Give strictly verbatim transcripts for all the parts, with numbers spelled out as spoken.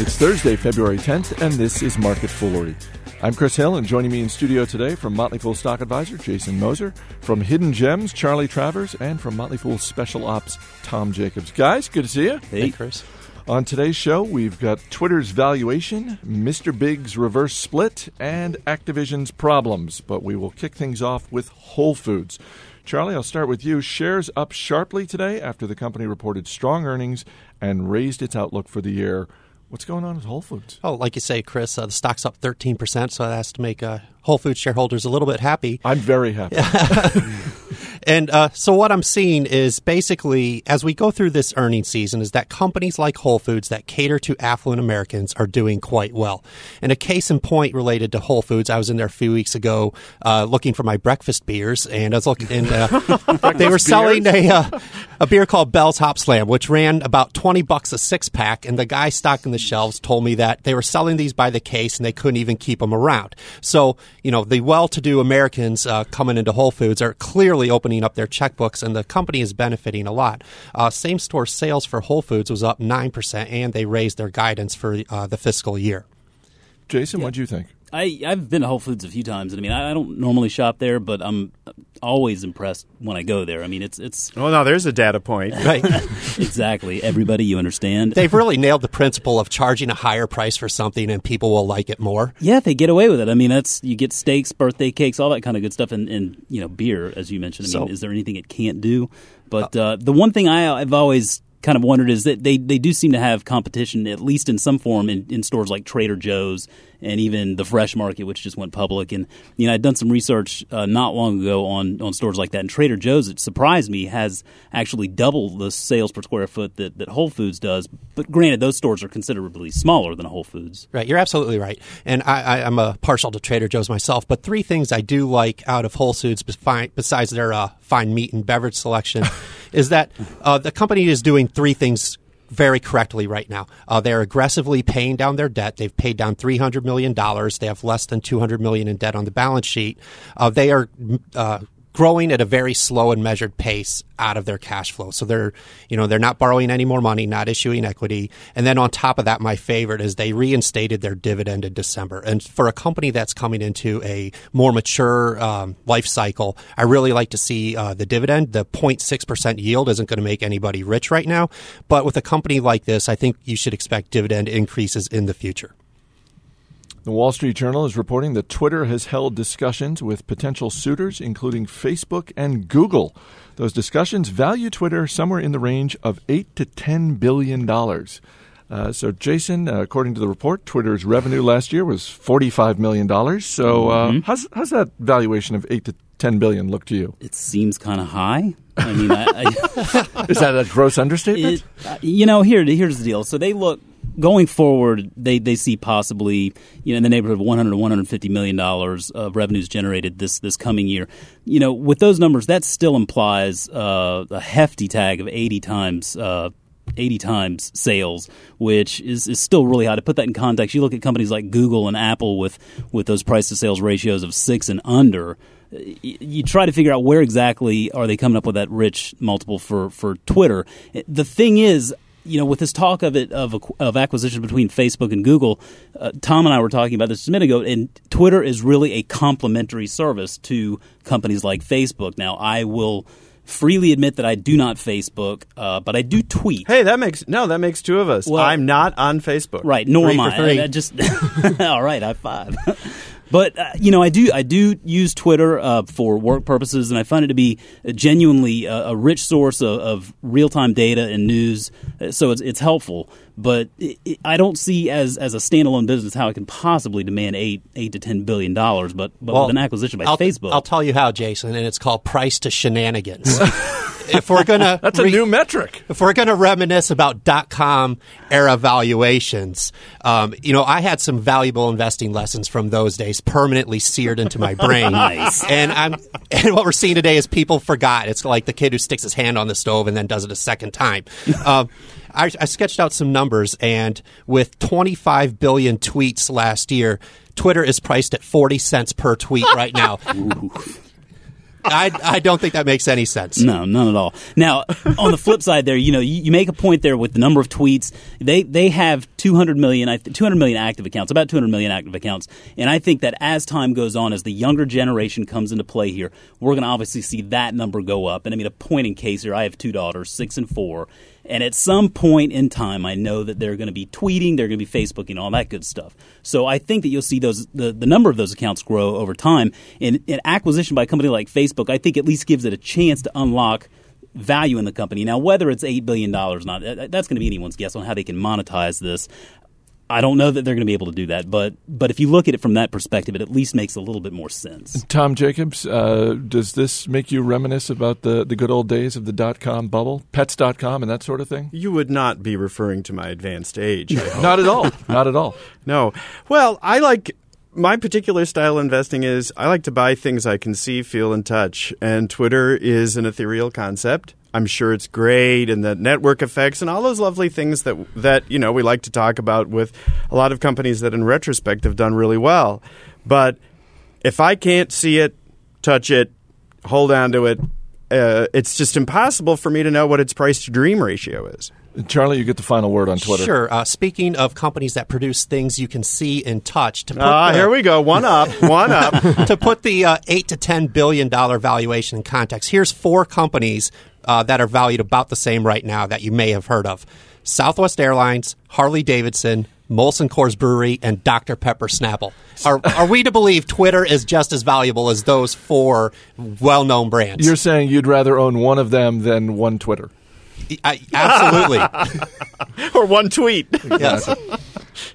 It's Thursday, February tenth, and this is Market Foolery. I'm Chris Hill, and joining me in studio today from Motley Fool Stock Advisor, Jason Moser, from Hidden Gems, Charlie Travers, and from Motley Fool Special Ops, Tom Jacobs. Guys, good to see you. Hey, hey Chris. On today's show, we've got Twitter's valuation, Mister Big's reverse split, and Activision's problems. But we will kick things off with Whole Foods. Charlie, I'll start with you. Shares up sharply today after the company reported strong earnings and raised its outlook for the year. What's going on at Whole Foods? Oh, like you say, Chris, uh, the stock's up thirteen percent, so that's to make uh, Whole Foods shareholders a little bit happy. I'm very happy. And uh, so what I'm seeing is basically, as we go through this earnings season, is that companies like Whole Foods that cater to affluent Americans are doing quite well. And a case in point related to Whole Foods, I was in there a few weeks ago uh, looking for my breakfast beers, and I was looking, and uh, they were selling a, uh, a beer called Bell's Hopslam, which ran about twenty bucks a six-pack, and the guy stocking the shelves told me that they were selling these by the case, and they couldn't even keep them around. So, you know, the well-to-do Americans uh, coming into Whole Foods are clearly opening up their checkbooks, and the company is benefiting a lot. Uh, same-store sales for Whole Foods was up nine percent, and they raised their guidance for uh, the fiscal year. Jason, yeah. What do you think? I, I've been to Whole Foods a few times, and I mean, I, I don't normally shop there, but I'm always impressed when I go there. I mean, it's... it's. Oh, no, there's a data point. Right. Exactly. Everybody, you understand. They've really nailed the principle of charging a higher price for something, and people will like it more. Yeah, they get away with it. I mean, that's you get steaks, birthday cakes, all that kind of good stuff, and, and you know, beer, as you mentioned. I mean, so, is there anything it can't do? But uh, the one thing I, I've always... kind of wondered is that they, they do seem to have competition, at least in some form, in, in stores like Trader Joe's and even the Fresh Market, which just went public. And, you know, I'd done some research uh, not long ago on, on stores like that. And Trader Joe's, it surprised me, has actually double the sales per square foot that, that Whole Foods does. But granted, those stores are considerably smaller than Whole Foods. Right. You're absolutely right. And I, I, I'm a partial to Trader Joe's myself. But three things I do like out of Whole Foods besides their uh, fine meat and beverage selection is that uh, the company is doing three things very correctly right now. Uh, they're aggressively paying down their debt. They've paid down three hundred million dollars. They have less than two hundred million dollars in debt on the balance sheet. Uh, they are uh, growing at a very slow and measured pace out of their cash flow. So they're, you know, they're not borrowing any more money, not issuing equity. And then on top of that, my favorite is they reinstated their dividend in December. And for a company that's coming into a more mature um, life cycle, I really like to see uh, the dividend. The zero point six percent yield isn't going to make anybody rich right now. But with a company like this, I think you should expect dividend increases in the future. The Wall Street Journal is reporting that Twitter has held discussions with potential suitors, including Facebook and Google. Those discussions value Twitter somewhere in the range of eight to ten billion dollars. Uh, so, Jason, uh, according to the report, Twitter's revenue last year was forty-five million dollars. So uh, mm-hmm. how's, how's that valuation of eight to ten billion dollars look to you? It seems kind of high. I mean, I, I, Is that a gross understatement? It, uh, you know, here here's the deal. So they look... Going forward, they, they see possibly, you know, in the neighborhood of one hundred to one hundred fifty million dollars of revenues generated this, this coming year. You know, with those numbers, that still implies uh, a hefty tag of eighty times uh, eighty times sales, which is, is still really high. To put that in context, you look at companies like Google and Apple with, with those price-to-sales ratios of six and under. You try to figure out where exactly are they coming up with that rich multiple for, for Twitter. The thing is, you know, with this talk of it of of acquisition between Facebook and Google, uh, Tom and I were talking about this a minute ago, and Twitter is really a complementary service to companies like Facebook. Now, I will freely admit that I do not Facebook, uh, but I do tweet. Hey, that makes no, that makes two of us. Well, I'm not on Facebook, right? Nor three am I. For three. I, I just all right, high five. But, uh, you know, I do I do use Twitter uh, for work purposes, and I find it to be genuinely a, a rich source of, of real-time data and news, so it's, it's helpful. But it, it, I don't see as as a standalone business how it can possibly demand eight eight to ten billion dollars. But, but well, with an acquisition by I'll, Facebook, I'll tell you how, Jason, and it's called price to shenanigans. If we're gonna that's a re- new metric. If we're gonna reminisce about dot-com era valuations, um, you know, I had some valuable investing lessons from those days permanently seared into my brain. Nice. And I'm and what we're seeing today is people forgot. It's like the kid who sticks his hand on the stove and then does it a second time. Um, I, I sketched out some numbers, and with twenty-five billion tweets last year, Twitter is priced at forty cents per tweet right now. I, I don't think that makes any sense. No, none at all. Now, on the flip side there, you know, you, you make a point there with the number of tweets. They they have two hundred million, two hundred million active accounts, about two hundred million active accounts. And I think that as time goes on, as the younger generation comes into play here, we're going to obviously see that number go up. And I mean, a point in case here, I have two daughters, six and four. And at some point in time, I know that they're going to be tweeting, they're going to be Facebooking, all that good stuff. So I think that you'll see those the, the number of those accounts grow over time. And an acquisition by a company like Facebook, I think, at least gives it a chance to unlock value in the company. Now, whether it's eight billion dollars or not, that's going to be anyone's guess on how they can monetize this. I don't know that they're going to be able to do that, but but if you look at it from that perspective, it at least makes a little bit more sense. Tom Jacobs, uh, does this make you reminisce about the, the good old days of the dot-com bubble, pets dot com and that sort of thing? You would not be referring to my advanced age. Not at all. Not at all. No. Well, I like – my particular style of investing is I like to buy things I can see, feel, and touch, and Twitter is an ethereal concept. I'm sure it's great, and the network effects and all those lovely things that, that you know, we like to talk about with a lot of companies that in retrospect have done really well. But if I can't see it, touch it, hold on to it, uh, it's just impossible for me to know what its price-to-dream ratio is. Charlie, you get the final word on Twitter. Sure. Uh, speaking of companies that produce things you can see and touch, to put uh, the, here we go, one up, one up. To put the uh, eight to ten billion dollar valuation in context, here's four companies uh, that are valued about the same right now that you may have heard of: Southwest Airlines, Harley Davidson, Molson Coors Brewery, and Doctor Pepper Snapple. Are, are we to believe Twitter is just as valuable as those four well-known brands? You're saying you'd rather own one of them than one Twitter. I, absolutely. Or one tweet. Exactly.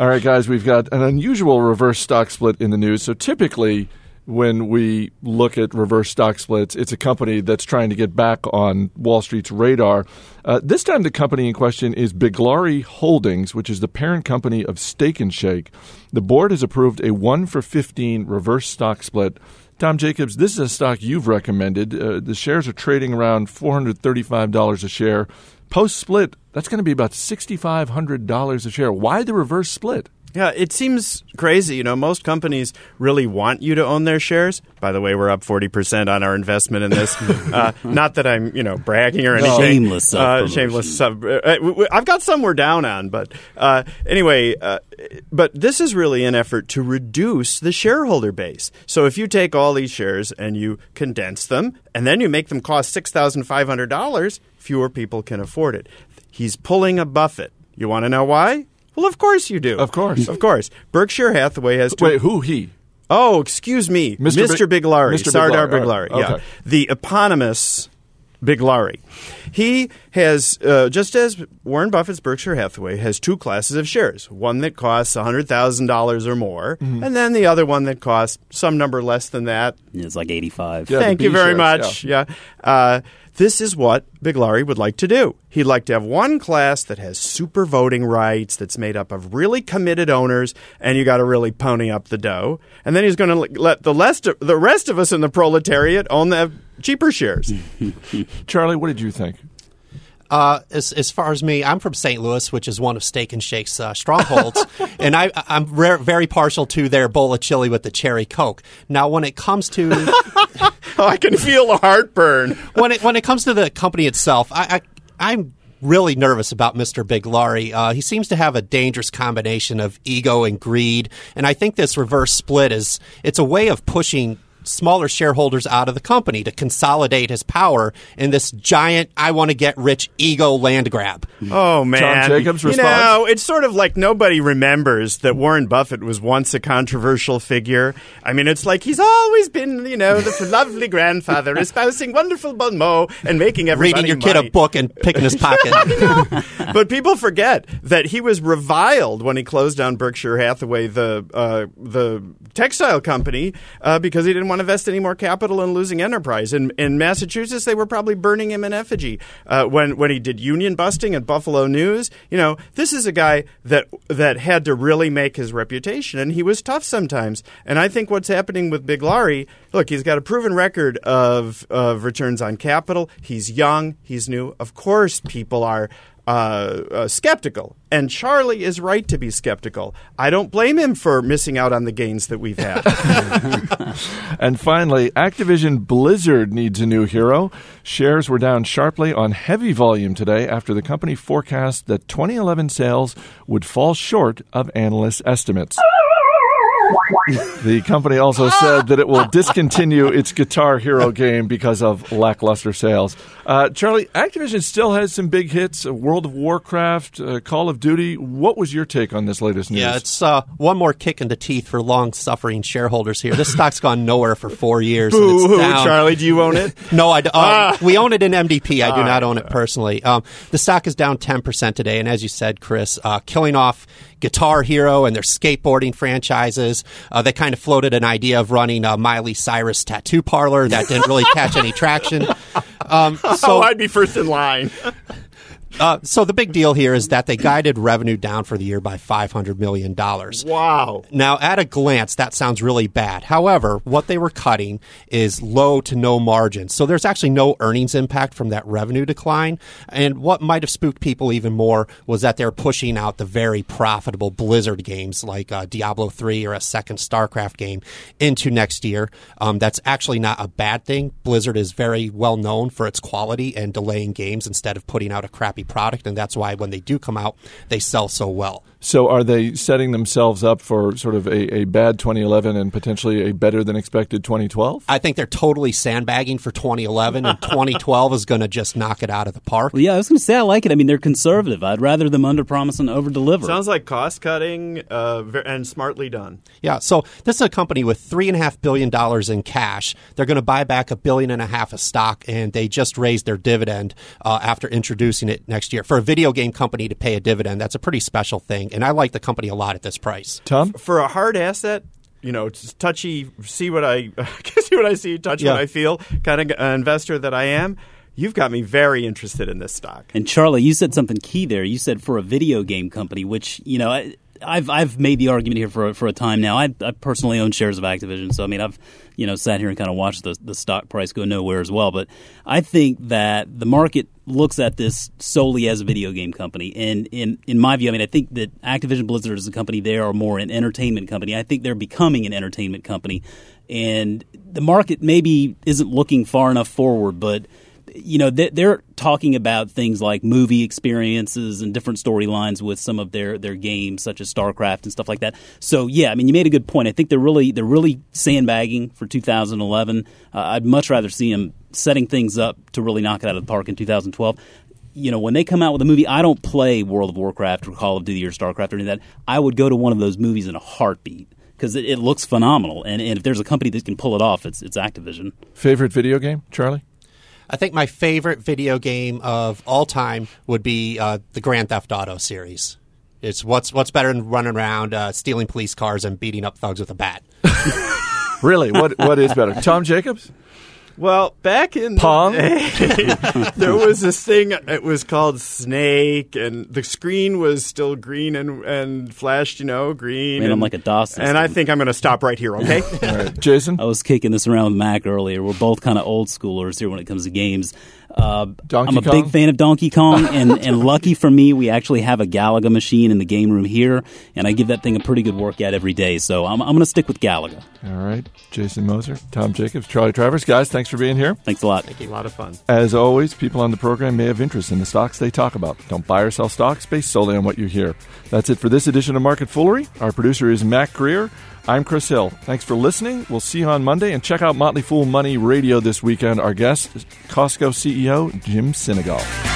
All right, guys, we've got an unusual reverse stock split in the news. So typically when we look at reverse stock splits, it's a company that's trying to get back on Wall Street's radar. Uh, this time the company in question is Biglari Holdings, which is the parent company of Steak and Shake. The board has approved a one for fifteen reverse stock split. Tom Jacobs, this is a stock you've recommended. Uh, the shares are trading around four hundred thirty-five dollars a share. Post-split, that's going to be about six thousand five hundred dollars a share. Why the reverse split? Yeah, it seems crazy. You know, most companies really want you to own their shares. By the way, we're up forty percent on our investment in this. uh, not that I'm, you know, bragging or anything. Shameless self-promotion. Uh, shameless sub- uh, I've got some we're down on, but uh, anyway, uh, but this is really an effort to reduce the shareholder base. So if you take all these shares and you condense them, and then you make them cost six thousand five hundred dollars, fewer people can afford it. He's pulling a Buffett. You want to know why? Well, of course you do. Of course. Of course. Berkshire Hathaway has two. Wait, who he? Oh, excuse me. Mister Big- Biglari. Mister Sardar Biglari. Biglari. Right. Yeah. Okay. The eponymous Biglari. He has, uh, just as Warren Buffett's Berkshire Hathaway has two classes of shares, one that costs one hundred thousand dollars or more, mm-hmm. and then the other one that costs some number less than that. It's like eighty-five. Yeah, Thank you very shares, much. Yeah. yeah. Uh, This is what Biglari would like to do. He'd like to have one class that has super voting rights, that's made up of really committed owners, and you got to really pony up the dough. And then he's going to let the rest of, the rest of us in the proletariat own the cheaper shares. Charlie, what did you think? Uh, as, as far as me, I'm from Saint Louis, which is one of Steak and Shake's uh, strongholds, and I, I'm re- very partial to their bowl of chili with the cherry Coke. Now, when it comes to, oh, I can feel the heartburn. when it when it comes to the company itself, I, I I'm really nervous about Mister Biglari. Uh, he seems to have a dangerous combination of ego and greed, and I think this reverse split is it's a way of pushing smaller shareholders out of the company to consolidate his power in this giant, I want to get rich ego land grab. Oh, man. Tom Jacobs' response? You know, it's sort of like nobody remembers that Warren Buffett was once a controversial figure. I mean, it's like he's always been, you know, the lovely grandfather espousing wonderful bon mot and making everybody reading your money. Kid a book and picking his pocket. You know? But people forget that he was reviled when he closed down Berkshire Hathaway, the, uh, the textile company, uh, because he didn't want to invest any more capital in losing enterprise. In, in Massachusetts, they were probably burning him in effigy uh, when when he did union busting at Buffalo News. You know, this is a guy that that had to really make his reputation, and he was tough sometimes. And I think what's happening with Biglari, look, he's got a proven record of, of returns on capital. He's young. He's new. Of course people are uh, uh, skeptical. And Charlie is right to be skeptical. I don't blame him for missing out on the gains that we've had. And finally, Activision Blizzard needs a new hero. Shares were down sharply on heavy volume today after the company forecast that twenty eleven sales would fall short of analysts' estimates. The company also said that it will discontinue its Guitar Hero game because of lackluster sales. Uh, Charlie, Activision still has some big hits, World of Warcraft, uh, Call of Duty. What was your take on this latest news? Yeah, it's uh, one more kick in the teeth for long-suffering shareholders here. This stock's gone nowhere for four years. Boo-hoo, Charlie, do you own it? No, I don't. Um, ah. We own it in M D P. I do ah. not own it personally. Um, the stock is down ten percent today, and as you said, Chris, uh, killing off Guitar Hero and their skateboarding franchises. Uh, they kind of floated an idea of running a Miley Cyrus tattoo parlor. That didn't really catch any traction. Um, so oh, I'd be first in line. Uh, so the big deal here is that they guided revenue down for the year by five hundred million dollars. Wow. Now, at a glance, that sounds really bad. However, what they were cutting is low to no margin. So there's actually no earnings impact from that revenue decline. And what might have spooked people even more was that they're pushing out the very profitable Blizzard games like uh, Diablo three or a second StarCraft game into next year. Um, that's actually not a bad thing. Blizzard is very well known for its quality and delaying games instead of putting out a crappy product, and that's why when they do come out, they sell so well. So are they setting themselves up for sort of a, a bad twenty eleven and potentially a better than expected twenty twelve? I think they're totally sandbagging for twenty eleven, and twenty twelve is going to just knock it out of the park. Well, yeah, I was going to say I like it. I mean, they're conservative. I'd rather them underpromise and overdeliver. Sounds like cost cutting uh, and smartly done. Yeah, so this is a company with three and a half billion dollars in cash. They're going to buy back a billion and a half of stock, and they just raised their dividend uh, after introducing it next year. For a video game company to pay a dividend, that's a pretty special thing. And I like the company a lot at this price. Tom? For a hard asset, you know, touchy, see what I see, what I see, touch yeah. what I feel kind of investor that I am, you've got me very interested in this stock. And Charlie, you said something key there. You said for a video game company, which, you know, I, I've I've made the argument here for for a time now. I, I personally own shares of Activision, so I mean I've you know sat here and kind of watched the the stock price go nowhere as well. But I think that the market looks at this solely as a video game company, and in in my view, I mean I think that Activision Blizzard is a company. They are more an entertainment company. I think they're becoming an entertainment company, and the market maybe isn't looking far enough forward, but. You know, they're talking about things like movie experiences and different storylines with some of their, their games, such as StarCraft and stuff like that. So, yeah, I mean, you made a good point. I think they're really they're really sandbagging for two thousand eleven. Uh, I'd much rather see them setting things up to really knock it out of the park in two thousand twelve. You know, when they come out with a movie, I don't play World of Warcraft or Call of Duty or StarCraft or any of that. I would go to one of those movies in a heartbeat because it, it looks phenomenal. And, and if there's a company that can pull it off, it's it's Activision. Favorite video game, Charlie? I think my favorite video game of all time would be uh, the Grand Theft Auto series. It's what's what's better than running around uh, stealing police cars and beating up thugs with a bat. Really? What what is better? Tom Jacobs? Well, back in Pong, the day, there was this thing. It was called Snake, and the screen was still green and and flashed, you know, green. Man, and I'm like a DOS system. And I think I'm going to stop right here, okay? All right. Jason? I was kicking this around with Mac earlier. We're both kind of old schoolers here when it comes to games. Uh, I'm a Kong. big fan of Donkey Kong, and, and lucky for me, we actually have a Galaga machine in the game room here, and I give that thing a pretty good workout every day, so I'm, I'm going to stick with Galaga. All right. Jason Moser, Tom Jacobs, Charlie Travers. Guys, thanks for being here. Thanks a lot. Thank you. A lot of fun. As always, people on the program may have interest in the stocks they talk about. Don't buy or sell stocks based solely on what you hear. That's it for this edition of Market Foolery. Our producer is Matt Greer. I'm Chris Hill. Thanks for listening. We'll see you on Monday. And check out Motley Fool Money Radio this weekend. Our guest is Costco C E O Jim Sinegal.